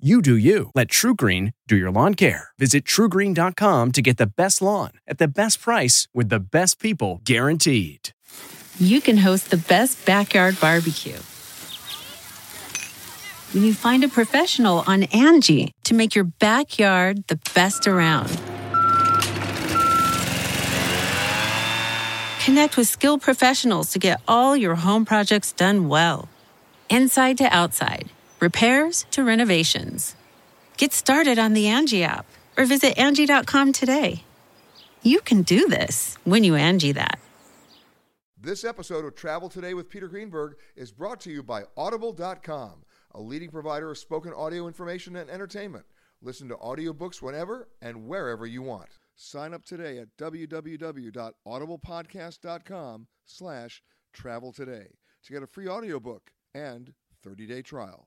You do you. Let True Green do your lawn care. Visit TrueGreen.com to get the best lawn at the best price with the best people guaranteed. You can host the best backyard barbecue when you find a professional on Angie to make your backyard the best around. Connect with skilled professionals to get all your home projects done well. Inside to outside. Repairs to renovations. Get started on the Angie app or visit Angie.com today. You can do this when you Angie that. This episode of Travel Today with Peter Greenberg is brought to you by Audible.com, a leading provider of spoken audio information and entertainment. Listen to audiobooks whenever and wherever you want. Sign up today at www.audiblepodcast.com/traveltoday to get a free audiobook and 30-day trial.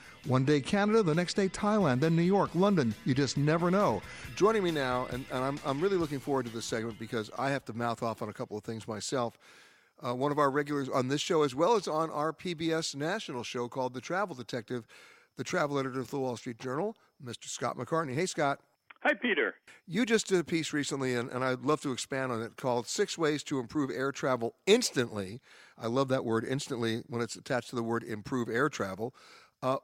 One day Canada, the next day Thailand, then New York, London. You just never know. Joining me now, and I'm really looking forward to this segment because I have to mouth off on a couple of things myself. One of our regulars on this show, as well as on our PBS national show called The Travel Detective, the travel editor of The Wall Street Journal, Mr. Scott McCartney. Hey, Scott. Hi, Peter. You just did a piece recently, and I'd love to expand on it, called 6 Ways to Improve Air Travel Instantly. I love that word, instantly, when it's attached to the word improve air travel.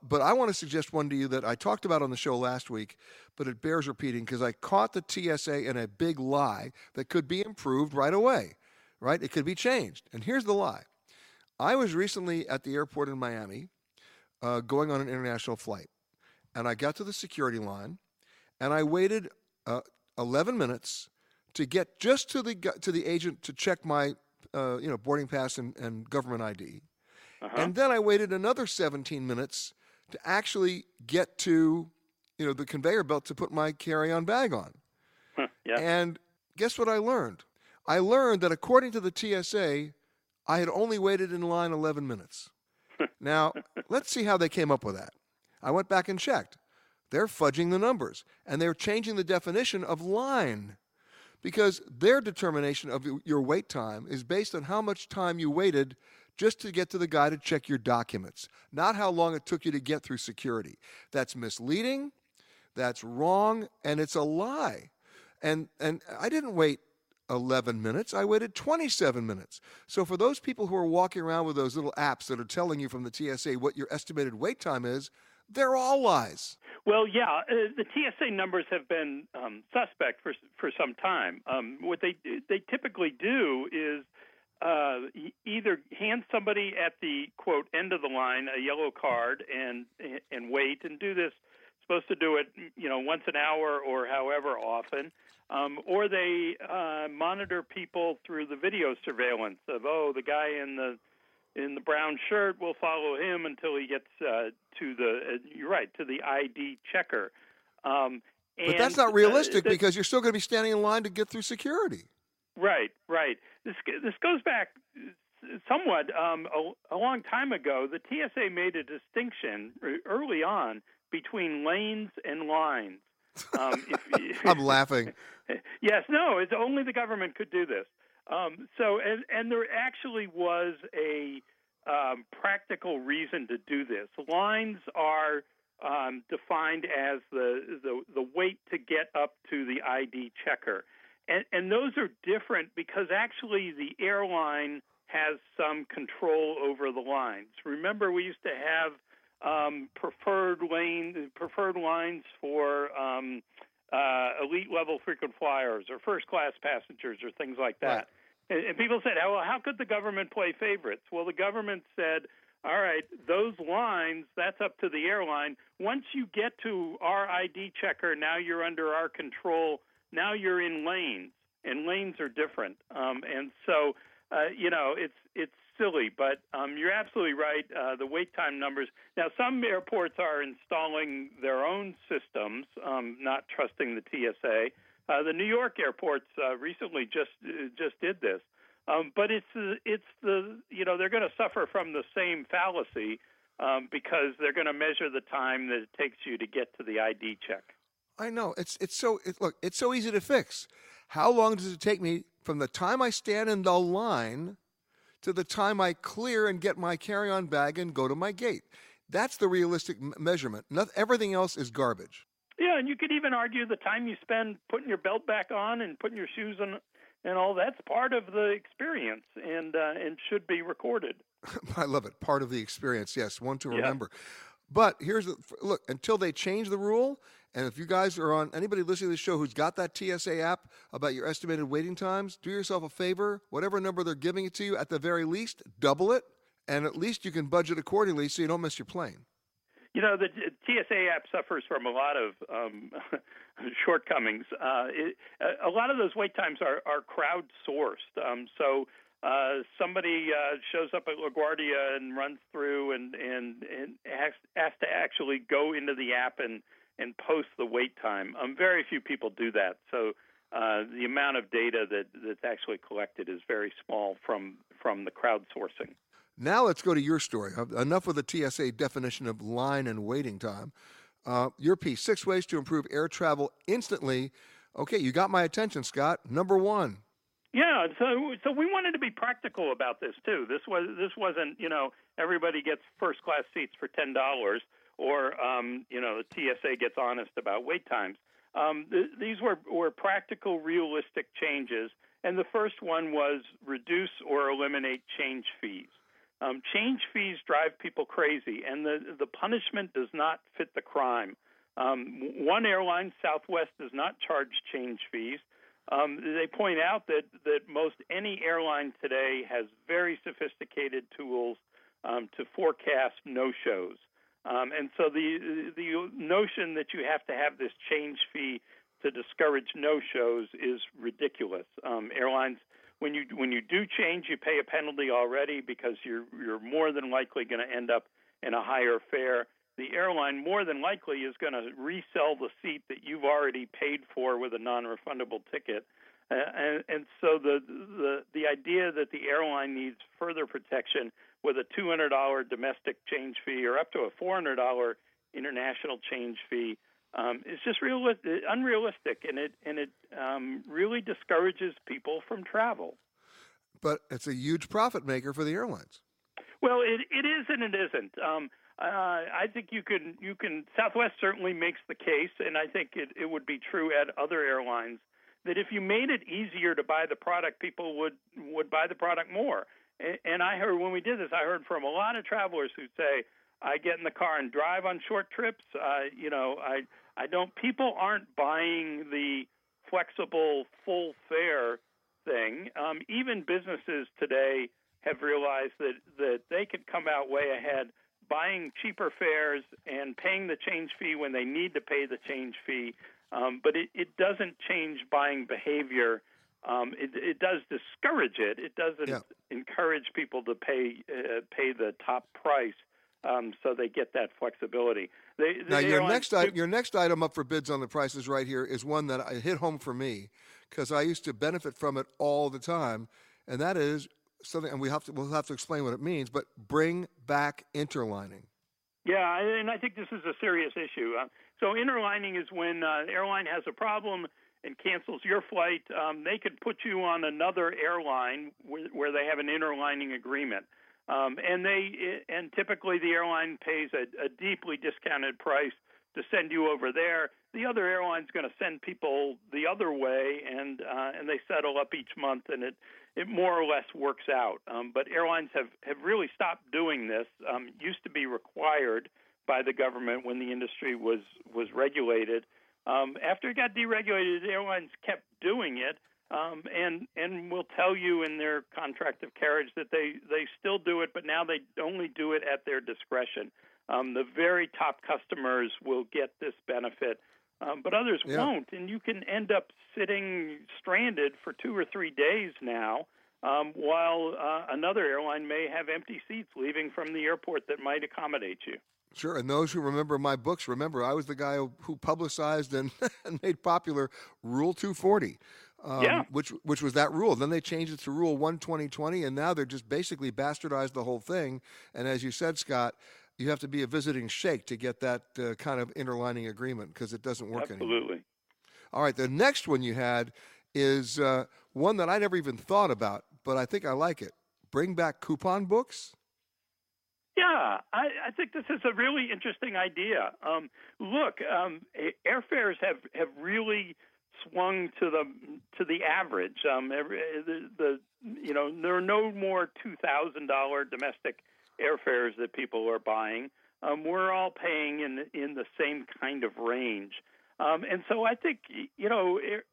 But I want to suggest one to you that I talked about on the show last week, but it bears repeating because I caught the TSA in a big lie that could be improved right away, right? It could be changed. And here's the lie. I was recently at the airport in Miami going on an international flight, and I got to the security line, and I waited 11 minutes to get just to the agent to check my boarding pass and government ID. Uh-huh. And then I waited another 17 minutes to actually get to the conveyor belt to put my carry-on bag on. Huh, yeah. And guess what I learned? I learned that according to the TSA, I had only waited in line 11 minutes. Now, let's see how they came up with that. I went back and checked. They're fudging the numbers, and they're changing the definition of line because their determination of your wait time is based on how much time you waited just to get to the guy to check your documents, not how long it took you to get through security. That's misleading, that's wrong, and it's a lie. And I didn't wait 11 minutes, I waited 27 minutes. So for those people who are walking around with those little apps that are telling you from the TSA what your estimated wait time is, they're all lies. Well, yeah, the TSA numbers have been suspect for some time. What they typically do is either hand somebody at the, quote, end of the line a yellow card and wait and do this, supposed to do it, once an hour or however often, or they monitor people through the video surveillance of, the guy in the brown shirt, we'll follow him until he gets to the ID checker. But that's not realistic because you're still going to be standing in line to get through security. Right. This goes back somewhat a long time ago. The TSA made a distinction early on between lanes and lines. I'm laughing. Yes, no, it's only the government could do this. So there actually was a practical reason to do this. Lines are defined as the wait to get up to the ID checker. And those are different because actually the airline has some control over the lines. Remember, we used to have preferred lines for elite-level frequent flyers or first-class passengers or things like that. Right. And people said, well, how could the government play favorites? Well, the government said, all right, those lines, that's up to the airline. Once you get to our ID checker, now you're under our control. Now you're in lanes, and lanes are different. And so, it's silly, but you're absolutely right, the wait time numbers. Now, some airports are installing their own systems, not trusting the TSA. The New York airports recently just did this. But it's they're going to suffer from the same fallacy because they're going to measure the time that it takes you to get to the ID check. I know. It's so easy to fix. How long does it take me from the time I stand in the line to the time I clear and get my carry-on bag and go to my gate? That's the realistic measurement. Everything else is garbage. Yeah, and you could even argue the time you spend putting your belt back on and putting your shoes on and all that's part of the experience and should be recorded. I love it. Part of the experience, yes, one to remember. Yeah. But look, until they change the rule, and if you guys are anybody listening to this show who's got that TSA app about your estimated waiting times, do yourself a favor, whatever number they're giving it to you, at the very least, double it, and at least you can budget accordingly so you don't miss your plane. The TSA app suffers from a lot of shortcomings. A lot of those wait times are crowdsourced, so somebody shows up at LaGuardia and runs through and has to actually go into the app and post the wait time. Very few people do that. So the amount of data that's actually collected is very small from the crowdsourcing. Now let's go to your story. Enough with the TSA definition of line and waiting time. Your piece, 6 ways to improve air travel instantly. Okay, you got my attention, Scott. Number 1. Yeah, so we wanted to be practical about this too. This wasn't everybody gets first class seats for $10 or the TSA gets honest about wait times. These were practical, realistic changes, and the first one was reduce or eliminate change fees. Change fees drive people crazy, and the punishment does not fit the crime. One airline, Southwest, does not charge change fees. They point out that most any airline today has very sophisticated tools to forecast no-shows. And so the notion that you have to have this change fee to discourage no-shows is ridiculous. Airlines, when you do change, you pay a penalty already because you're more than likely going to end up in a higher fare. The airline more than likely is going to resell the seat that you've already paid for with a non-refundable ticket. And so the idea that the airline needs further protection with a $200 domestic change fee or up to a $400 international change fee is just unrealistic, and it really discourages people from travel. But it's a huge profit maker for the airlines. Well, it is and it isn't. I think you can. Southwest certainly makes the case, and I think it would be true at other airlines that if you made it easier to buy the product, people would buy the product more. And I heard when we did this, I heard from a lot of travelers who say, "I get in the car and drive on short trips." I don't. People aren't buying the flexible full fare thing. Even businesses today have realized that they could come out way ahead, buying cheaper fares and paying the change fee when they need to pay the change fee. But it doesn't change buying behavior. It does discourage it. It doesn't encourage people to pay the top price so they get that flexibility. Your next item up for bids on the prices right here is one that hit home for me because I used to benefit from it all the time, and that is something, and we'll have to explain what it means, but bring back interlining. Yeah, and I think this is a serious issue. So interlining is when an airline has a problem and cancels your flight. They could put you on another airline where they have an interlining agreement. And typically the airline pays a deeply discounted price to send you over there. The other airline's going to send people the other way, and they settle up each month, and it more or less works out. But airlines have really stopped doing this. It used to be required by the government when the industry was regulated. After it got deregulated, the airlines kept doing it, and will tell you in their contract of carriage that they still do it, but now they only do it at their discretion. The very top customers will get this benefit, but others won't, and you can end up sitting stranded for 2 or 3 days now, while another airline may have empty seats leaving from the airport that might accommodate you. Sure, and those who remember my books, remember I was the guy who publicized and made popular Rule 240, which was that rule. Then they changed it to Rule 12020, and now they're just basically bastardized the whole thing. And as you said, Scott, you have to be a visiting sheikh to get that kind of interlining agreement because it doesn't work anymore. Absolutely. All right, the next one you had is one that I never even thought about, but I think I like it. Bring back coupon books? Yeah, I think this is a really interesting idea. Look, airfares have really swung to the average. There are no more $2,000 domestic airfares that people are buying. We're all paying in the same kind of range, and so I think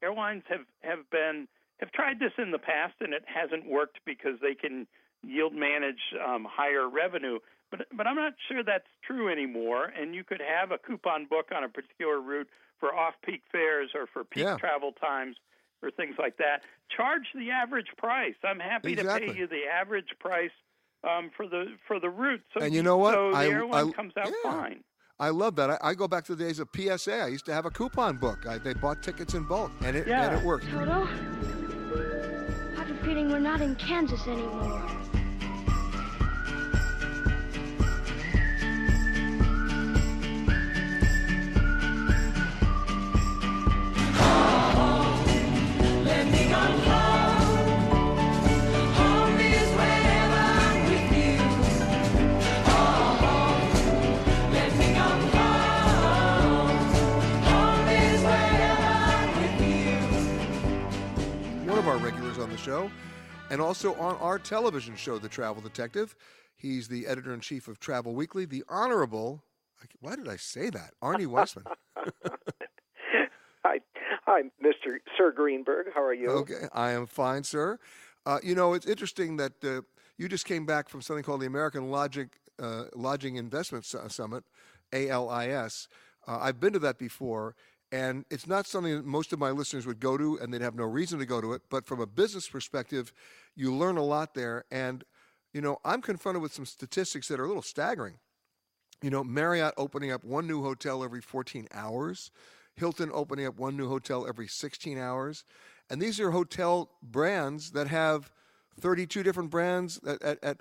airlines have tried this in the past, and it hasn't worked because they can yield manage higher revenue. But I'm not sure that's true anymore. And you could have a coupon book on a particular route for off-peak fares or for peak travel times or things like that. Charge the average price. I'm happy to pay you the average price for the route. So, and you know what? So the airline comes out fine. I love that. I go back to the days of PSA. I used to have a coupon book. They bought tickets in bulk, and it worked. Toto, I'm repeating, we're not in Kansas anymore. On the show, and also on our television show, The Travel Detective. He's the editor-in-chief of Travel Weekly, the Honorable, why did I say that? Arnie Weissman. Hi, Mr. Sir Greenberg. How are you? Okay, I am fine, sir. It's interesting that you just came back from something called the American Lodging Investment Summit, ALIS. I've been to that before. And it's not something that most of my listeners would go to, and they'd have no reason to go to it. But from a business perspective, you learn a lot there. And, I'm confronted with some statistics that are a little staggering. Marriott opening up one new hotel every 14 hours. Hilton opening up one new hotel every 16 hours. And these are hotel brands that have 32 different brands,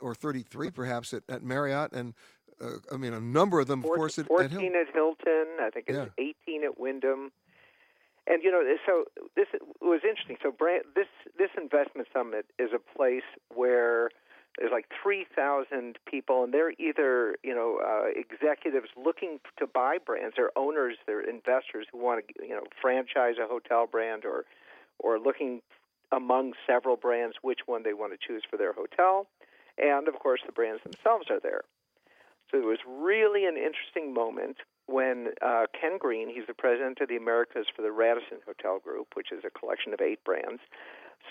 or 33 perhaps, at Marriott, and a number of them, of course. 14 at Hilton, I think it's 18 at Wyndham. And, so this was interesting. So this investment summit is a place where there's like 3,000 people, and they're either, executives looking to buy brands. They're owners, they're investors who want to, franchise a hotel brand or looking among several brands which one they want to choose for their hotel. And, of course, the brands themselves are there. So it was really an interesting moment when Ken Green, he's the president of the Americas for the Radisson Hotel Group, which is a collection of 8 brands,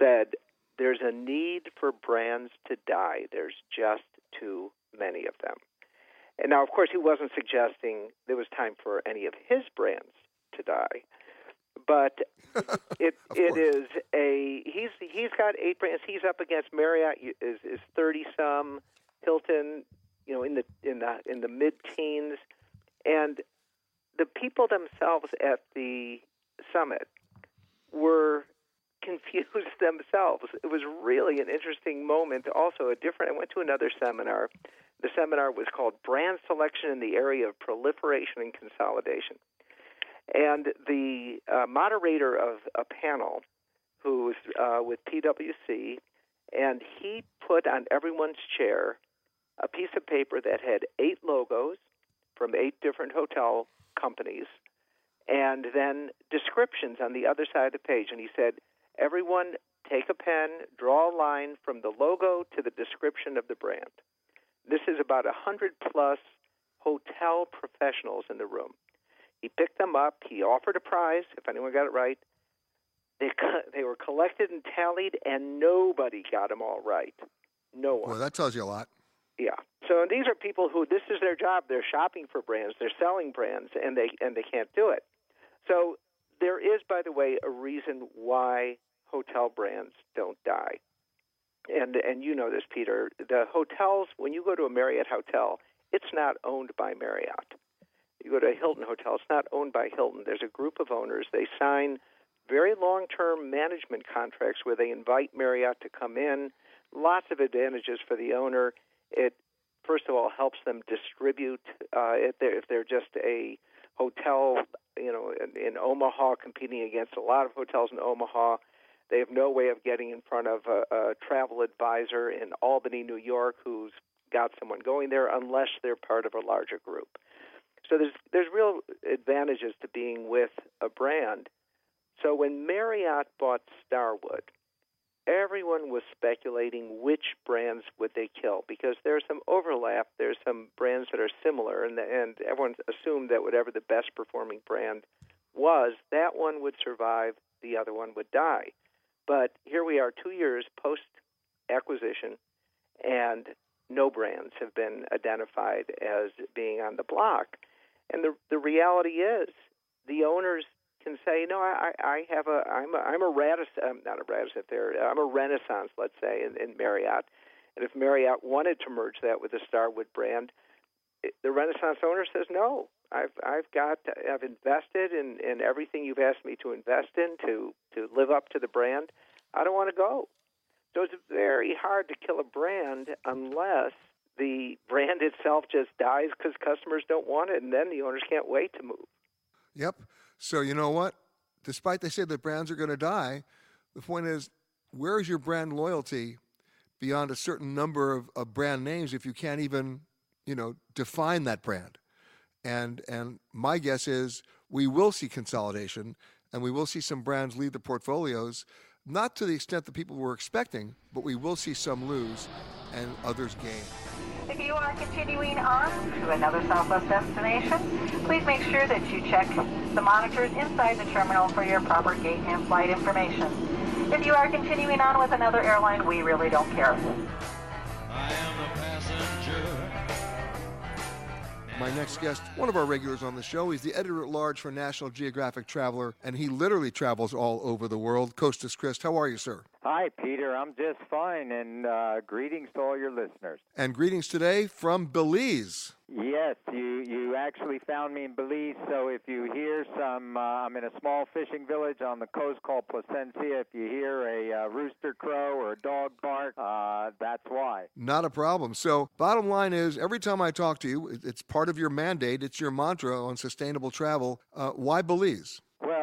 said, "There's a need for brands to die. There's just too many of them." And now, of course, he wasn't suggesting there was time for any of his brands to die. But he's got 8 brands. He's up against Marriott is 30-some, Hilton, in the mid-teens, and the people themselves at the summit were confused themselves. It was really an interesting moment. Also, I went to another seminar. The seminar was called "Brand Selection in the Area of Proliferation and Consolidation," and the moderator of a panel, who was with PwC, and he put on everyone's chair a piece of paper that had 8 logos from 8 different hotel companies, and then descriptions on the other side of the page. And he said, everyone take a pen, draw a line from the logo to the description of the brand. This is about 100-plus hotel professionals in the room. He picked them up. He offered a prize, if anyone got it right. They were collected and tallied, and nobody got them all right. No one. Well, that tells you a lot. Yeah. So these are people who, this is their job. They're shopping for brands. They're selling brands, and they can't do it. So there is, by the way, a reason why hotel brands don't die. And you know this, Peter. The hotels, when you go to a Marriott hotel, it's not owned by Marriott. You go to a Hilton hotel, it's not owned by Hilton. There's a group of owners. They sign very long-term management contracts where they invite Marriott to come in. Lots of advantages for the owner. It, first of all, helps them distribute. If they're just a hotel, you know, in Omaha, competing against a lot of hotels in Omaha, they have no way of getting in front of a travel advisor in Albany, New York, who's got someone going there, unless they're part of a larger group. So there's real advantages to being with a brand. So when Marriott bought Starwood, everyone was speculating which brands would they kill, because there's some overlap. There's some brands that are similar, and everyone assumed that whatever the best-performing brand was, that one would survive, the other one would die. But here we are 2 years post-acquisition, and no brands have been identified as being on the block. And the reality is the owners can say, no, I'm a Renaissance, let's say, in Marriott. And if Marriott wanted to merge that with the Starwood brand, the Renaissance owner says, no, I've invested in everything you've asked me to invest in to live up to the brand. I don't want to go. So it's very hard to kill a brand unless the brand itself just dies because customers don't want it, and then the owners can't wait to move. Yep. So you know what? Despite they say that brands are going to die, the point is, where is your brand loyalty beyond a certain number of brand names if you can't even, define that brand? And my guess is we will see consolidation, and we will see some brands leave the portfolios, not to the extent that people were expecting, but we will see some lose and others gain. If you are continuing on to another Southwest destination, please make sure that you check the monitors inside the terminal for your proper gate and flight information. If you are continuing on with another airline, we really don't care. I am a passenger. My next guest, one of our regulars on the show, he's the editor-at-large for National Geographic Traveler, and he literally travels all over the world. Costas Christ, how are you, sir? Hi, Peter. I'm just fine, and greetings to all your listeners. And greetings today from Belize. Yes, you actually found me in Belize, so if you hear some, I'm in a small fishing village on the coast called Placencia. If you hear a rooster crow or a dog bark, that's why. Not a problem. So bottom line is, every time I talk to you, it's part of your mandate, it's your mantra on sustainable travel. Why Belize? Well,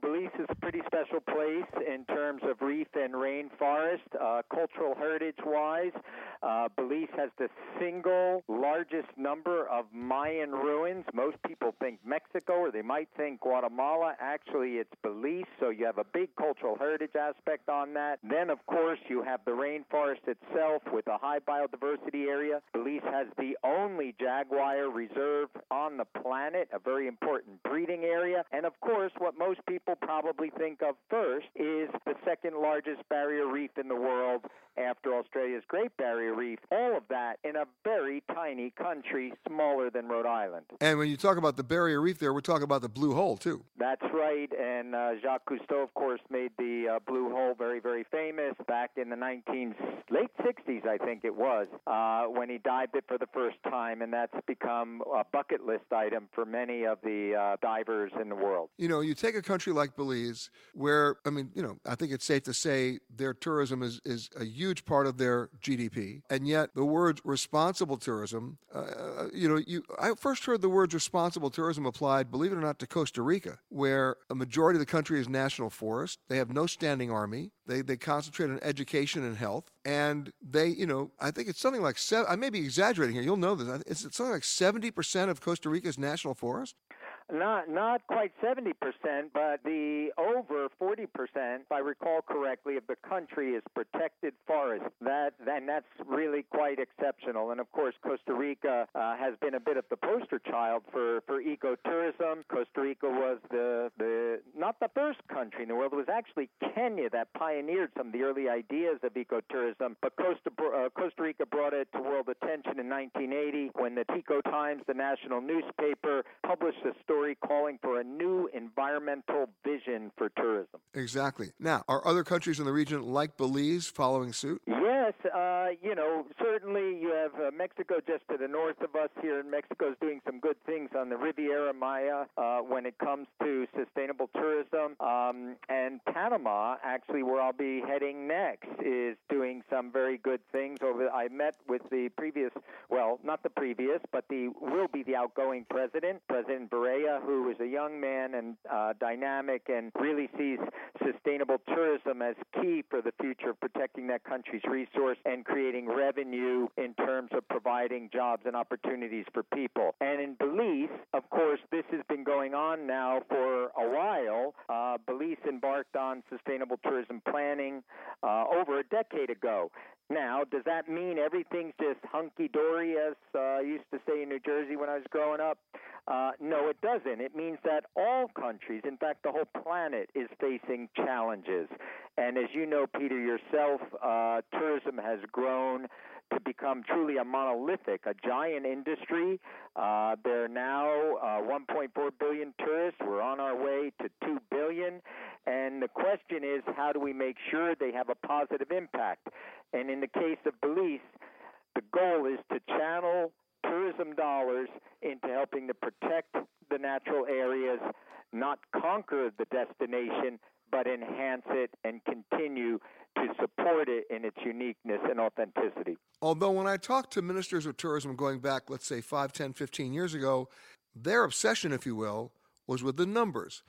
Belize is a pretty special place in terms of reef and rainforest, cultural heritage-wise. Belize has the single largest number of Mayan ruins. Most people think Mexico, or they might think Guatemala. Actually, it's Belize, so you have a big cultural heritage aspect on that. Then, of course, you have the rainforest itself with a high biodiversity area. Belize has the only jaguar reserve on the planet, a very important breeding area. And, of course, what most people probably think of first is the second largest barrier reef in the world after Australia's Great Barrier Reef. All of that in a very tiny country, smaller than Rhode Island. And when you talk about the barrier reef there, we're talking about the blue hole, too. That's right. And Jacques Cousteau, of course, made the blue hole very, very famous back in the late 60s, I think it was, when he dived it for the first time. And that's become a bucket list item for many of the divers in the world. You take a country like Belize, where, I mean, you know, I think it's safe to say their tourism is a huge part of their GDP. And yet the word responsible tourism, I first heard the word responsible tourism applied, believe it or not, to Costa Rica, where a majority of the country is national forest. They have no standing army. They concentrate on education and health. And they, you know, I think it's something like, I may be exaggerating here, you'll know this, it's something like 70% of Costa Rica's national forest? Not quite 70%, but the over 40%, if I recall correctly, of the country is protected forest. And that's really quite exceptional. And, of course, Costa Rica has been a bit of the poster child for ecotourism. Costa Rica was not the first country in the world. It was actually Kenya that pioneered some of the early ideas of ecotourism. But Costa Rica brought it to world attention in 1980 when the Tico Times, the national newspaper, published a story calling for a new environmental vision for tourism. Exactly. Now, are other countries in the region like Belize following suit? Yes. Certainly you have Mexico just to the north of us here, and Mexico's doing some good things on the Riviera Maya when it comes to sustainable tourism. And Panama, actually, where I'll be heading next, is doing some very good things. I met with the outgoing President Berea, who is a young man and dynamic and really sees sustainable tourism as key for the future of protecting that country's resource and creating revenue in terms of providing jobs and opportunities for people. And in Belize, of course, this has been going on now for a while. Belize embarked on sustainable tourism planning over a decade ago. Now, does that mean everything's just hunky-dory, as I used to say in New Jersey when I was growing up? No, it doesn't. It means that all countries, in fact, the whole planet, is facing challenges. And as you know, Peter, yourself, tourism has grown to become truly a monolithic, a giant industry. There are now 1.4 billion tourists. We're on our way to 2 billion. And the question is, how do we make sure they have a positive impact? And in the case of Belize, the goal is to channel tourism dollars into helping to protect the natural areas, not conquer the destination, but enhance it and continue to support it in its uniqueness and authenticity. Although when I talked to ministers of tourism going back, let's say 5, 10, 15 years ago, their obsession, if you will, was with the numbers.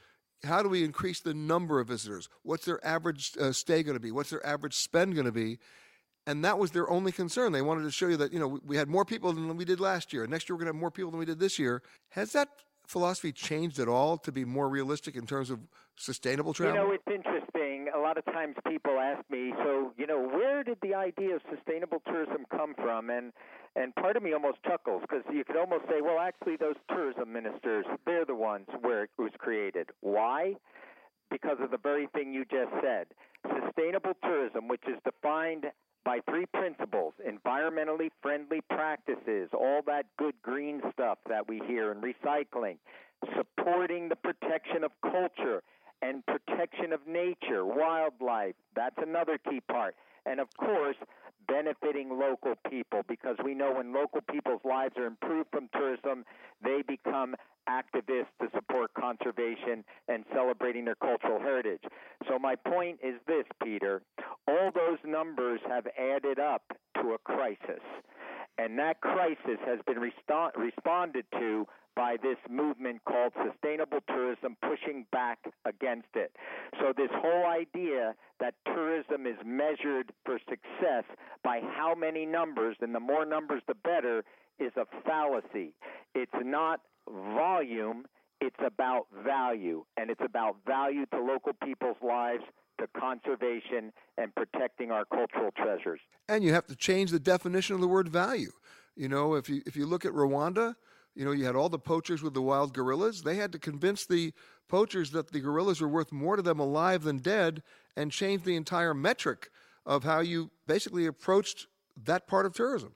How do we increase the number of visitors? What's their average stay going to be? What's their average spend going to be? And that was their only concern. They wanted to show you that, you know, we had more people than we did last year. Next year, we're going to have more people than we did this year. Has that philosophy changed at all to be more realistic in terms of sustainable travel? You know, it's interesting. A lot of times people ask me, so, you know, where did the idea of sustainable tourism come from? And part of me almost chuckles because you could almost say, well, actually, those tourism ministers, they're the ones where it was created. Why? Because of the very thing you just said. Sustainable tourism, which is defined by three principles: environmentally friendly practices, all that good green stuff that we hear, and recycling, supporting the protection of culture and protection of nature, wildlife, that's another key part, and of course, benefiting local people, because we know when local people's lives are improved from tourism, they become activists to support conservation and celebrating their cultural heritage. So my point is this, Peter, all those numbers have added up to a crisis, and that crisis has been responded to by this movement called sustainable tourism, pushing back against it. So this whole idea that tourism is measured for success by how many numbers, and the more numbers the better, is a fallacy. It's not volume, it's about value, and it's about value to local people's lives, to conservation, and protecting our cultural treasures. And you have to change the definition of the word value. You know, if you look at Rwanda, you know, you had all the poachers with the wild gorillas. They had to convince the poachers that the gorillas were worth more to them alive than dead and change the entire metric of how you basically approached that part of tourism.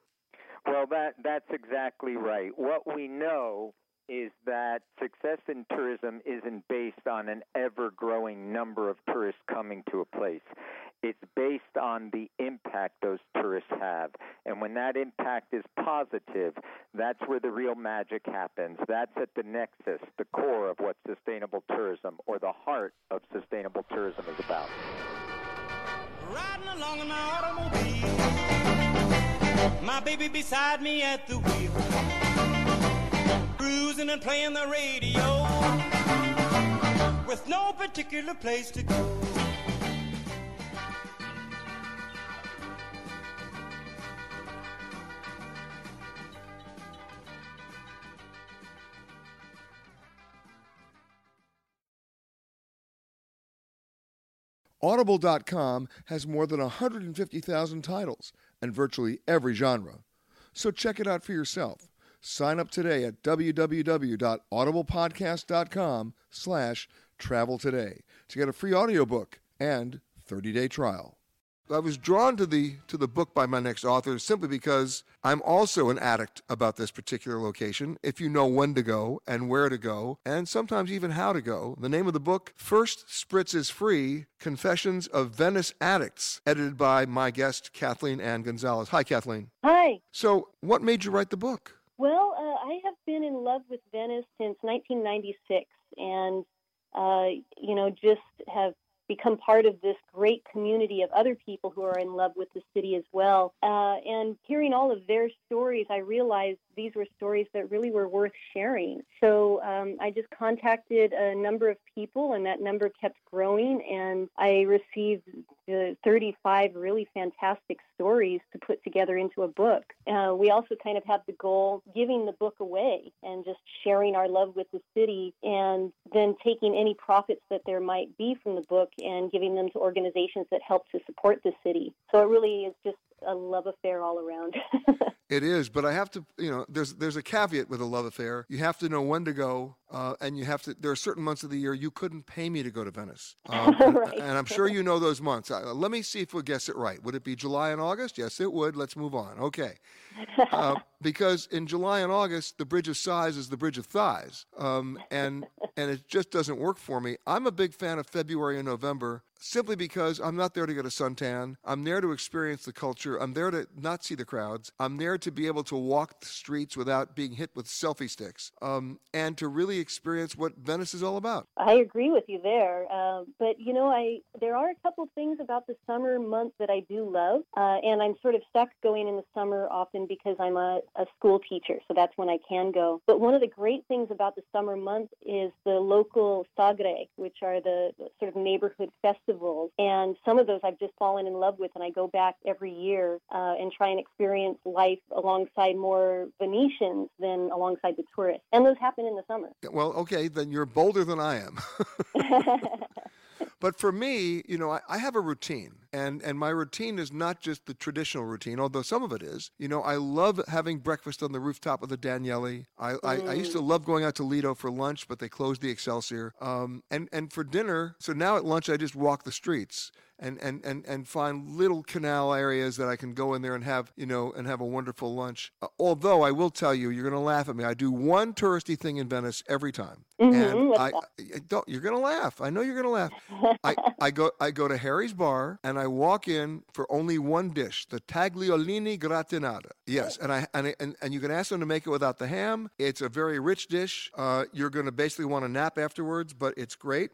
Well, that's exactly right. What we know is that success in tourism isn't based on an ever-growing number of tourists coming to a place. It's based on the impact those tourists have. And when that impact is positive, that's where the real magic happens. That's at the nexus, the core of what sustainable tourism tourism, or the heart of sustainable tourism, is about. Riding along in my automobile, my baby beside me at the wheel, cruising and playing the radio, with no particular place to go. Audible.com has more than 150,000 titles and virtually every genre. So check it out for yourself. Sign up today at www.audiblepodcast.com/travel today to get a free audiobook and 30-day trial. I was drawn to the book by my next author simply because I'm also an addict about this particular location. If you know when to go and where to go, and sometimes even how to go, the name of the book, First Spritz Is Free, Confessions of Venice Addicts, edited by my guest, Kathleen Ann Gonzalez. Hi, Kathleen. Hi. So what made you write the book? Well, I have been in love with Venice since 1996 and, just have become part of this great community of other people who are in love with the city as well. And hearing all of their stories, I realized these were stories that really were worth sharing. So I just contacted a number of people, and that number kept growing, and I received 35 really fantastic stories to put together into a book. We also kind of had the goal of giving the book away and just sharing our love with the city, and then taking any profits that there might be from the book and giving them to organizations that help to support the city. So it really is just a love affair all around. It is, but I have to, there's a caveat with a love affair. You have to know when to go, and you have to, there are certain months of the year you couldn't pay me to go to Venice. Right. And I'm sure you know those months. Let me see if we'll guess it right. Would it be July and August? Yes, it would. Let's move on. Okay. Because in July and August, the bridge of sighs is the bridge of thighs, and it just doesn't work for me. I'm a big fan of February and November, simply because I'm not there to get a suntan. I'm there to experience the culture. I'm there to not see the crowds. I'm there to be able to walk the streets without being hit with selfie sticks, and to really experience what Venice is all about. I agree with you there. But, there are a couple things about the summer month that I do love, and I'm sort of stuck going in the summer often because I'm a school teacher, so that's when I can go. But one of the great things about the summer month is the local sagre, which are the sort of neighborhood festivals. And some of those I've just fallen in love with, and I go back every year and try and experience life alongside more Venetians than alongside the tourists. And those happen in the summer. Well, okay, then you're bolder than I am. But for me, I have a routine, and my routine is not just the traditional routine, although some of it is. I love having breakfast on the rooftop of the Danieli. I used to love going out to Lido for lunch, but they closed the Excelsior. And for dinner, so now at lunch I just walk the streets. And find little canal areas that I can go in there and have, have a wonderful lunch. Although I will tell you, you're going to laugh at me. I do one touristy thing in Venice every time. Mm-hmm. And I don't, you're going to laugh. I know you're going to laugh. I go to Harry's Bar and I walk in for only one dish, the tagliolini gratinata. Yes. And you can ask them to make it without the ham. It's a very rich dish. You're going to basically want to nap afterwards, but it's great.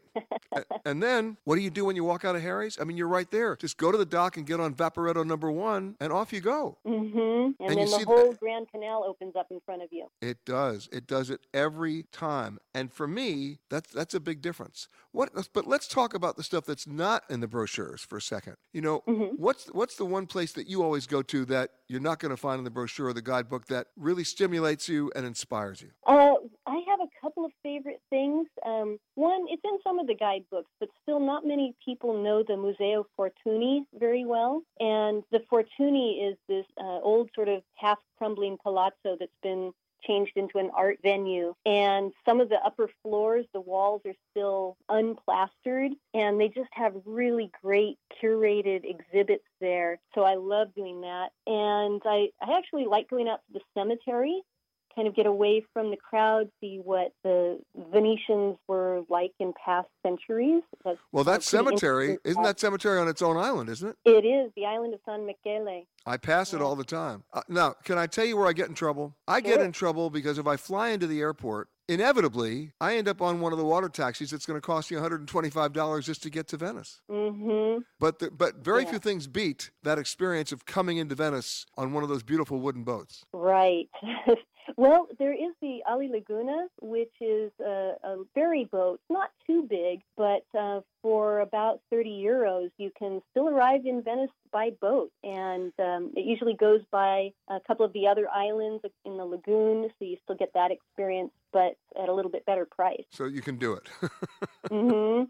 And then what do you do when you walk out of Harry's? I mean, you're right there. Just go to the dock and get on Vaporetto number 1, and off you go. Mm-hmm. And then the whole Grand Canal opens up in front of you. It does. It does it every time. And for me, that's a big difference. But let's talk about the stuff that's not in the brochures for a second. Mm-hmm. What's the one place that you always go to that you're not going to find in the brochure or the guidebook that really stimulates you and inspires you? I have a couple of favorite things. One, it's in some of the guidebooks, but still not many people know the Museo Fortuny very well. And the Fortuny is this old sort of half-crumbling palazzo that's been changed into an art venue. And some of the upper floors, the walls are still unplastered, and they just have really great curated exhibits there. So I love doing that. And I actually like going out to the cemetery kind of get away from the crowd, see what the Venetians were like in past centuries. That cemetery on its own island, isn't it? It is, the island of San Michele. I pass it all the time. Now, can I tell you where I get in trouble? I get in trouble because if I fly into the airport, inevitably, I end up on one of the water taxis that's going to cost you $125 just to get to Venice. Mm-hmm. But very few things beat that experience of coming into Venice on one of those beautiful wooden boats. Right. Well, there is the Ali Laguna, which is a ferry boat, not too big, but for about 30 euros, you can still arrive in Venice by boat. And it usually goes by a couple of the other islands in the lagoon, so you still get that experience, but at a little bit better price. So you can do it. Mm-hmm.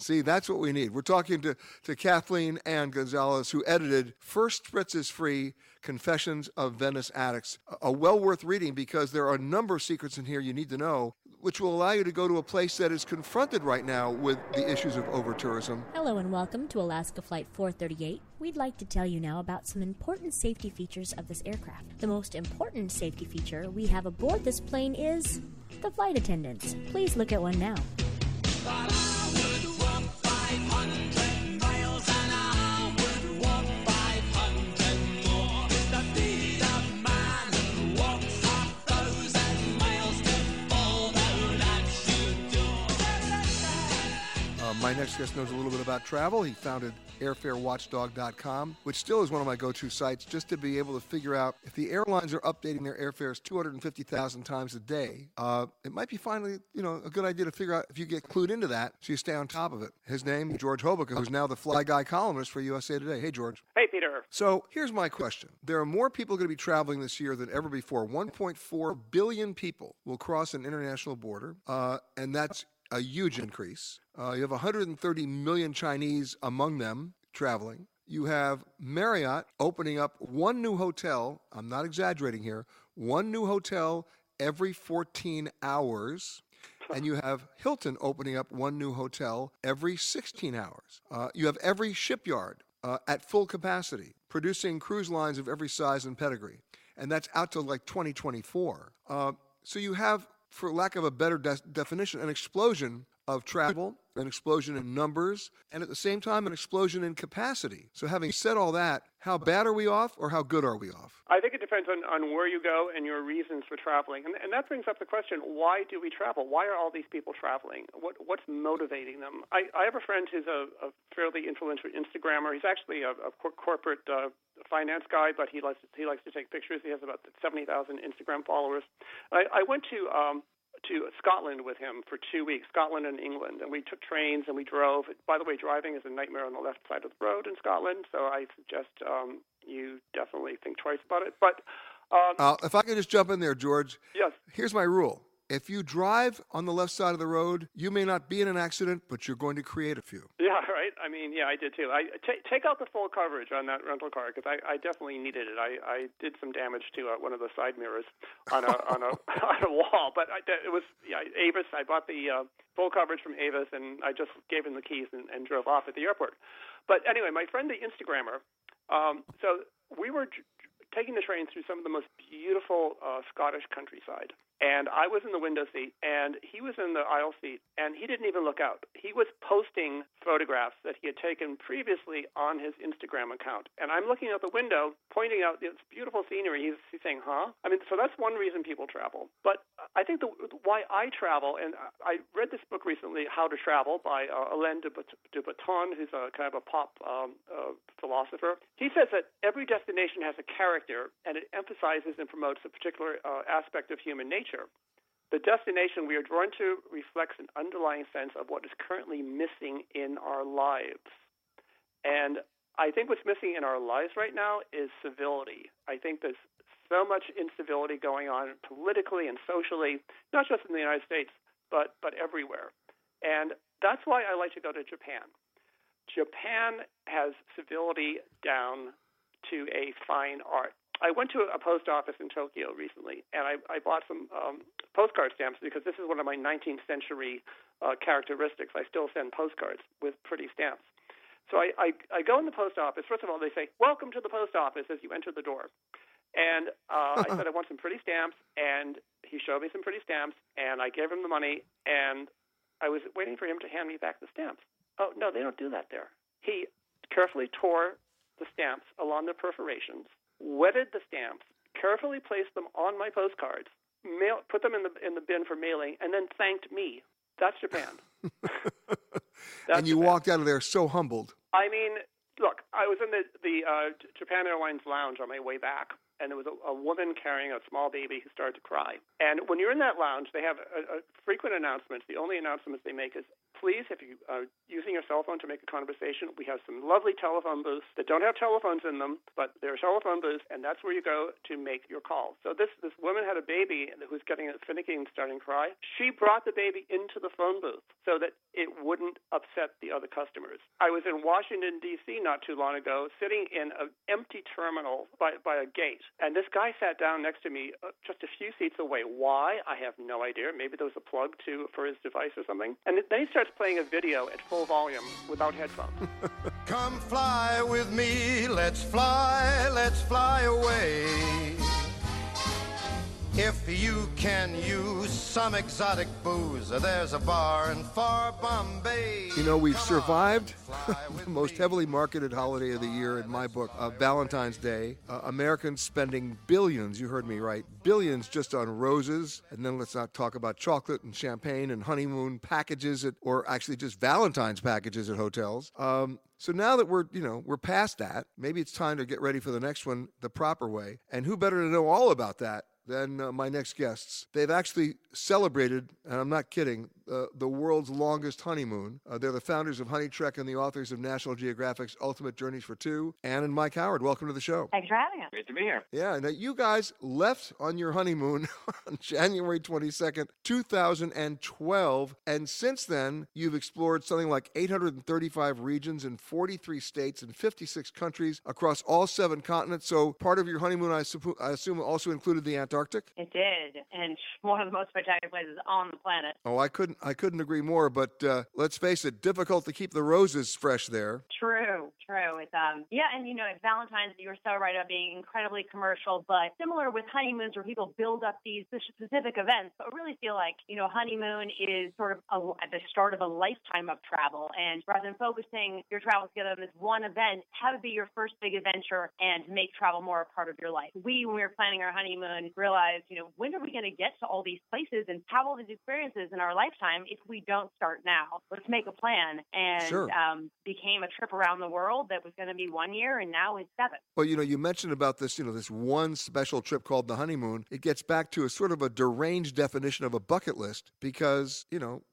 See, that's what we need. We're talking to Kathleen Ann Gonzalez, who edited First Spritz Is Free, Confessions of Venice Addicts. A well worth reading because there are a number of secrets in here you need to know, which will allow you to go to a place that is confronted right now with the issues of over-tourism. Hello and welcome to Alaska Flight 438. We'd like to tell you now about some important safety features of this aircraft. The most important safety feature we have aboard this plane is the flight attendants. Please look at one now. My next guest knows a little bit about travel. He founded airfarewatchdog.com, which still is one of my go-to sites, just to be able to figure out if the airlines are updating their airfares 250,000 times a day. It might be finally, a good idea to figure out if you get clued into that, so you stay on top of it. His name, George Hobica, who's now the Fly Guy columnist for USA Today. Hey, George. Hey, Peter. So here's my question. There are more people going to be traveling this year than ever before. 1.4 billion people will cross an international border, and that's a huge increase. You have 130 million Chinese among them traveling. You have Marriott opening up one new hotel. I'm not exaggerating here. One new hotel every 14 hours. And you have Hilton opening up one new hotel every 16 hours. You have every shipyard at full capacity, producing cruise lines of every size and pedigree. And that's out to like 2024. So you have, for lack of a better definition, an explosion of travel, an explosion in numbers, and at the same time, an explosion in capacity. So having said all that, how bad are we off or how good are we off? I think it depends on where you go and your reasons for traveling. And that brings up the question, why do we travel? Why are all these people traveling? What's motivating them? I have a friend who's a fairly influential Instagrammer. He's actually a corporate finance guy, but he likes to take pictures. He has about 70,000 Instagram followers. I went to Scotland with him for 2 weeks, Scotland and England, and we took trains and we drove. By the way, driving is a nightmare on the left side of the road in Scotland, so I suggest you definitely think twice about it. But if I could just jump in there, George. Yes. Here's my rule. If you drive on the left side of the road, you may not be in an accident, but you're going to create a few. Yeah, right? I mean, yeah, I did too. Take out the full coverage on that rental car because I definitely needed it. I did some damage to one of the side mirrors on a wall. But Avis. I bought the full coverage from Avis, and I just gave him the keys and drove off at the airport. But anyway, my friend, the Instagrammer, so we were taking the train through some of the most beautiful Scottish countryside. And I was in the window seat, and he was in the aisle seat, and he didn't even look out. He was posting photographs that he had taken previously on his Instagram account. And I'm looking out the window, pointing out this beautiful scenery. He's saying, huh? I mean, so that's one reason people travel. But I think why I travel, and I read this book recently, How to Travel, by Alain de Botton, who's a kind of a pop philosopher. He says that every destination has a character, and it emphasizes and promotes a particular aspect of human nature. The destination we are drawn to reflects an underlying sense of what is currently missing in our lives. And I think what's missing in our lives right now is civility. I think there's so much incivility going on politically and socially, not just in the United States, but everywhere. And that's why I like to go to Japan. Japan has civility down to a fine art. I went to a post office in Tokyo recently, and I bought some postcard stamps because this is one of my 19th century characteristics. I still send postcards with pretty stamps. So I go in the post office. First of all, they say, welcome to the post office as you enter the door. And I said, I want some pretty stamps, and he showed me some pretty stamps, and I gave him the money, and I was waiting for him to hand me back the stamps. Oh, no, they don't do that there. He carefully tore the stamps along the perforations, wetted the stamps, carefully placed them on my postcards, put them in the bin for mailing, and then thanked me. That's Japan. That's and you Japan. Walked out of there so humbled. I mean, look, I was in the Japan Airlines lounge on my way back, and there was a woman carrying a small baby who started to cry. And when you're in that lounge, they have a frequent announcement. The only announcements they make is, please, if you are using your cell phone to make a conversation, we have some lovely telephone booths that don't have telephones in them, but they're telephone booths, and that's where you go to make your call. So this woman had a baby who was getting finicky and starting to cry. She brought the baby into the phone booth so that it wouldn't upset the other customers. I was in Washington, D.C. not too long ago, sitting in an empty terminal by a gate, and this guy sat down next to me just a few seats away. Why? I have no idea. Maybe there was a plug for his device or something. And then he started playing a video at full volume without headphones. Come fly with me, let's fly away. If you can use some exotic booze, there's a bar in far Bombay. You know, we've survived the most heavily marketed holiday of the year in my book, Valentine's Day. Americans spending billions, you heard me right, billions just on roses. And then let's not talk about chocolate and champagne and honeymoon packages or actually just Valentine's packages at hotels. So now that we're past that, maybe it's time to get ready for the next one the proper way. And who better to know all about that than my next guests? They've actually celebrated, and I'm not kidding, the world's longest honeymoon. They're the founders of Honey Trek and the authors of National Geographic's Ultimate Journeys for Two. Ann and Mike Howard, welcome to the show. Thanks for having us. Great to be here. Yeah, now you guys left on your honeymoon on January 22nd, 2012, and since then, you've explored something like 835 regions in 43 states and 56 countries across all 7 continents. So part of your honeymoon, I assume, also included the Antarctic? It did, and one of the most spectacular places on the planet. Oh, I couldn't agree more, but let's face it, difficult to keep the roses fresh there. True. It's, at Valentine's, you were so right about being incredibly commercial, but similar with honeymoons where people build up these specific events, but really feel like, honeymoon is sort of at the start of a lifetime of travel, and rather than focusing your travel together on this one event, have it be your first big adventure and make travel more a part of your life. When we were planning our honeymoon, realized, when are we going to get to all these places and have all these experiences in our lifetime if we don't start now? Let's make a plan. And sure. Became a trip around the world that was going to be 1 year, and now it's 7. Well, you mentioned about this, this one special trip called the honeymoon. It gets back to a sort of a deranged definition of a bucket list because,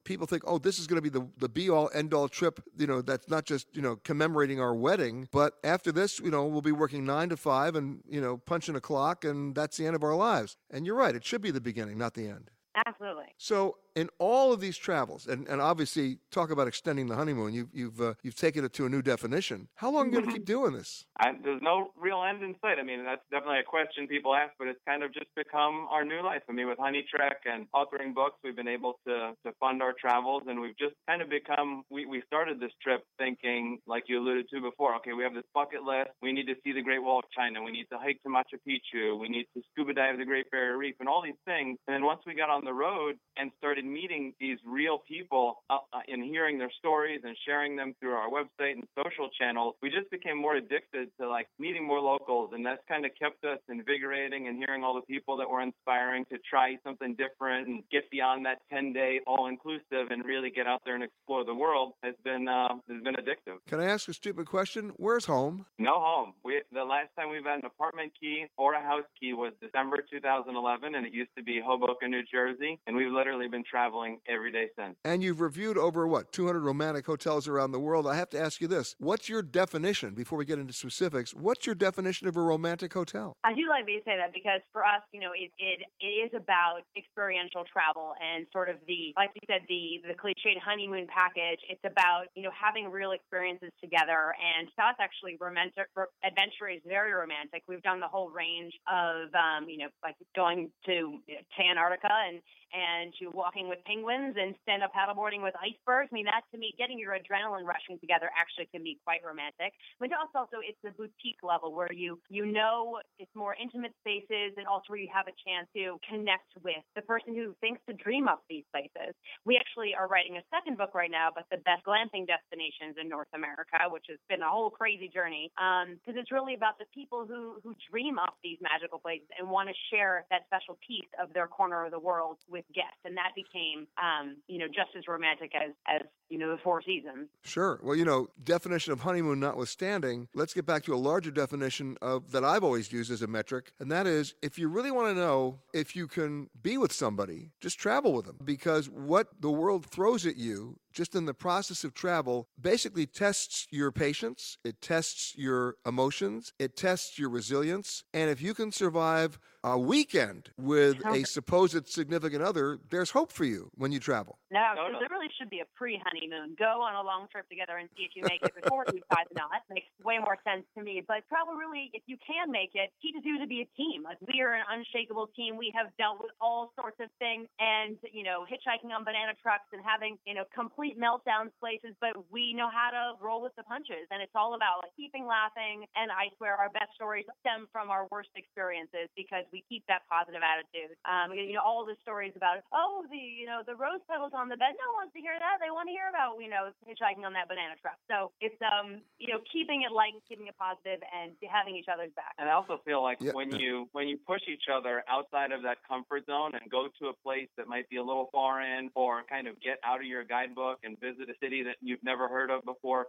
people think, oh, this is going to be the be-all, end-all trip, that's not just, commemorating our wedding, but after this, we'll be working 9 to 5 and, punching a clock, and that's the end of our lives. And you're right, it should be the beginning, not the end. Absolutely. So in all of these travels, and obviously talk about extending the honeymoon, you've taken it to a new definition. How long are you going to keep doing this? There's no real end in sight. I mean, that's definitely a question people ask, but it's kind of just become our new life. I mean, with Honey Trek and authoring books, we've been able to fund our travels, and we've just kind of become, we started this trip thinking, like you alluded to before, okay, we have this bucket list. We need to see the Great Wall of China. We need to hike to Machu Picchu. We need to scuba dive the Great Barrier Reef and all these things. And then once we got on the road and started meeting these real people and hearing their stories and sharing them through our website and social channels, we just became more addicted to meeting more locals, and that's kind of kept us invigorating and hearing all the people that were inspiring to try something different and get beyond that 10-day all-inclusive and really get out there and explore the world has been addictive. Can I ask a stupid question? Where's home? No home. The last time we've had an apartment key or a house key was December 2011, and it used to be Hoboken, New Jersey, and we've literally been traveling every day since. And you've reviewed over, 200 romantic hotels around the world. I have to ask you this. What's your definition, before we get into specifics, what's your definition of a romantic hotel? I do like that you say that because for us, it is about experiential travel and sort of the, like you said, the cliched honeymoon package. It's about, having real experiences together. And to us, actually, adventure is very romantic. We've done the whole range of, going to Antarctica and to walking paddleboarding with penguins and stand-up paddleboarding with icebergs. I mean, that to me, getting your adrenaline rushing together actually can be quite romantic. But also, it's the boutique level where you know it's more intimate spaces and also where you have a chance to connect with the person who thinks to dream up these places. We actually are writing a second book right now about the best glamping destinations in North America, which has been a whole crazy journey because it's really about the people who dream up these magical places and want to share that special piece of their corner of the world with guests. And that became, just as romantic as the Four Seasons. Sure. Well, definition of honeymoon notwithstanding, let's get back to a larger definition of that I've always used as a metric. And that is, if you really want to know if you can be with somebody, just travel with them. Because what the world throws at you just in the process of travel basically tests your patience, it tests your emotions, it tests your resilience. And if you can survive a weekend with a supposed significant other, there's hope for you when you travel. No. There really should be a pre-honeymoon. Go on a long trip together and see if you make it before you try the knot. Makes way more sense to me. But travel really, if you can make it, teaches you to be a team. Like, we are an unshakable team. We have dealt with all sorts of things and, hitchhiking on banana trucks and having, complete meltdowns places, but we know how to roll with the punches. And it's all about keeping laughing. And I swear our best stories stem from our worst experiences because we keep that positive attitude. All the stories about, the rose petals on the bed. No one wants to hear that. They want to hear about, hitchhiking on that banana truck. So it's, keeping it light and keeping it positive and having each other's back. And I also feel like when you push each other outside of that comfort zone and go to a place that might be a little foreign or kind of get out of your guidebook and visit a city that you've never heard of before.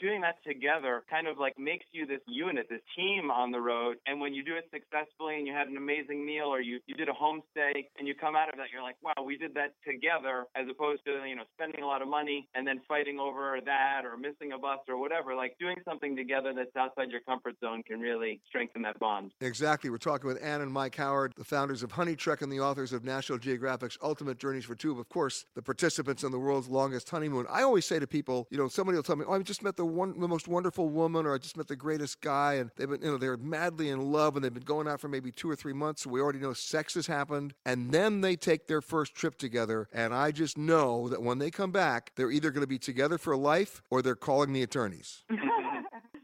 Doing that together kind of makes you this unit, this team on the road. And when you do it successfully and you had an amazing meal or you did a homestay and you come out of that, you're like, wow, we did that together as opposed to, spending a lot of money and then fighting over that or missing a bus or whatever. Doing something together that's outside your comfort zone can really strengthen that bond. Exactly. We're talking with Ann and Mike Howard, the founders of Honey Trek and the authors of National Geographic's Ultimate Journeys for Two. Of course, the participants in the world's longest honeymoon. I always say to people, somebody will tell me, oh, I just met the most wonderful woman, or I just met the greatest guy, and they've been, they're madly in love, and they've been going out for maybe 2 or 3 months, so we already know sex has happened, and then they take their first trip together, and I just know that when they come back, they're either going to be together for life, or they're calling the attorneys.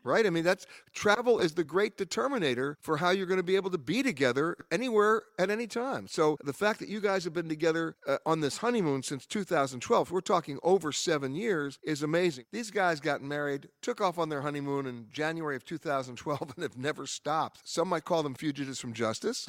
Right? I mean, travel is the great determinator for how you're going to be able to be together anywhere at any time. So the fact that you guys have been together on this honeymoon since 2012, we're talking over 7 years, is amazing. These guys got married, took off on their honeymoon in January of 2012, and have never stopped. Some might call them fugitives from justice,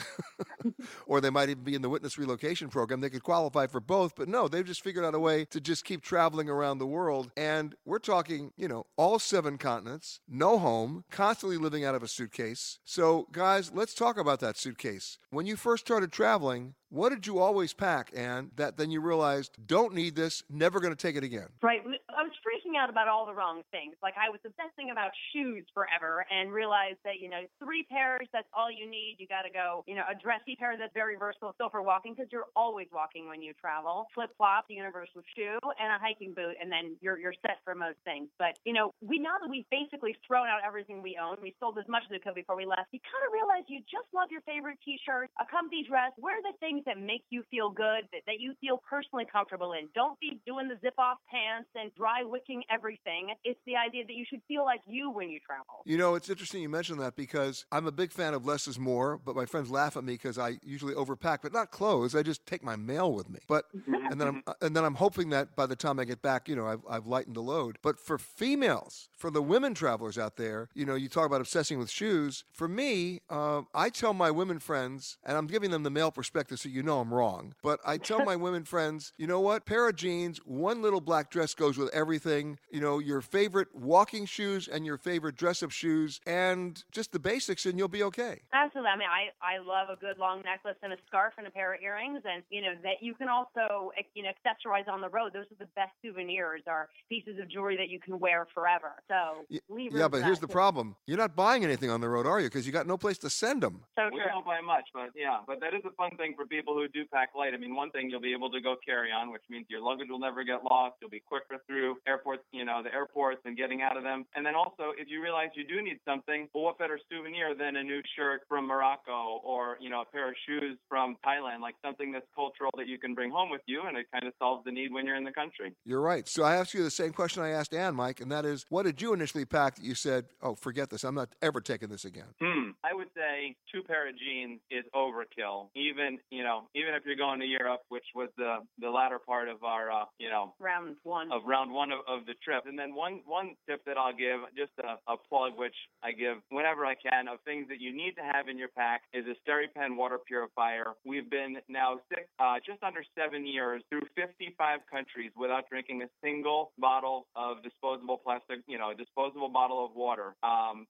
or they might even be in the witness relocation program. They could qualify for both, but no, they've just figured out a way to just keep traveling around the world. And we're talking, all 7 continents, no home, constantly living out of a suitcase. So, guys, let's talk about that suitcase. When you first started traveling, what did you always pack, Ann, that then you realized, don't need this, never going to take it again? Right. I was freaking out about all the wrong things. I was obsessing about shoes forever and realized that, 3 pairs, that's all you need. You got to go, a dressy pair that's very versatile still for walking because you're always walking when you travel. Flip-flop, the universal shoe, and a hiking boot, and then you're set for most things. But, now that we've basically thrown out everything we own, we sold as much as we could before we left, you kind of realize you just love your favorite T-shirt, a comfy dress, wear the things that make you feel good, that you feel personally comfortable in. Don't be doing the zip-off pants and dry wicking everything. It's the idea that you should feel like you when you travel. It's interesting you mentioned that because I'm a big fan of less is more, but my friends laugh at me because I usually overpack, but not clothes. I just take my mail with me. But and then I'm hoping that by the time I get back, I've lightened the load. But for females, for the women travelers out there, you talk about obsessing with shoes. For me, I tell my women friends, and I'm giving them the male perspective so I'm wrong. But I tell my women friends, you know what? Pair of jeans, one little black dress goes with everything. Your favorite walking shoes and your favorite dress-up shoes and just the basics and you'll be okay. Absolutely. I mean, I love a good long necklace and a scarf and a pair of earrings and, that you can also, accessorize on the road. Those are the best souvenirs are pieces of jewelry that you can wear forever. So leave room for that. Here's the problem. You're not buying anything on the road, are you? Because you got no place to send them. So true. We don't buy much, but that is a fun thing for people people who do pack light, I mean, one thing, you'll be able to go carry on, which means your luggage will never get lost. You'll be quicker through airports, the airports and getting out of them. And then also, if you realize you do need something, well, what better souvenir than a new shirt from Morocco or, a pair of shoes from Thailand, like something that's cultural that you can bring home with you, and it kind of solves the need when you're in the country. You're right. So I asked you the same question I asked Ann, Mike, and that is, what did you initially pack that you said, oh, forget this, I'm not ever taking this again? I would say 2 pair of jeans is overkill. Even if you're going to Europe, which was the latter part of our, round one of the trip. And then one tip that I'll give, just a plug, which I give whenever I can, of things that you need to have in your pack is a SteriPen water purifier. We've been now just under 7 years through 55 countries without drinking a single bottle of disposable bottle of water.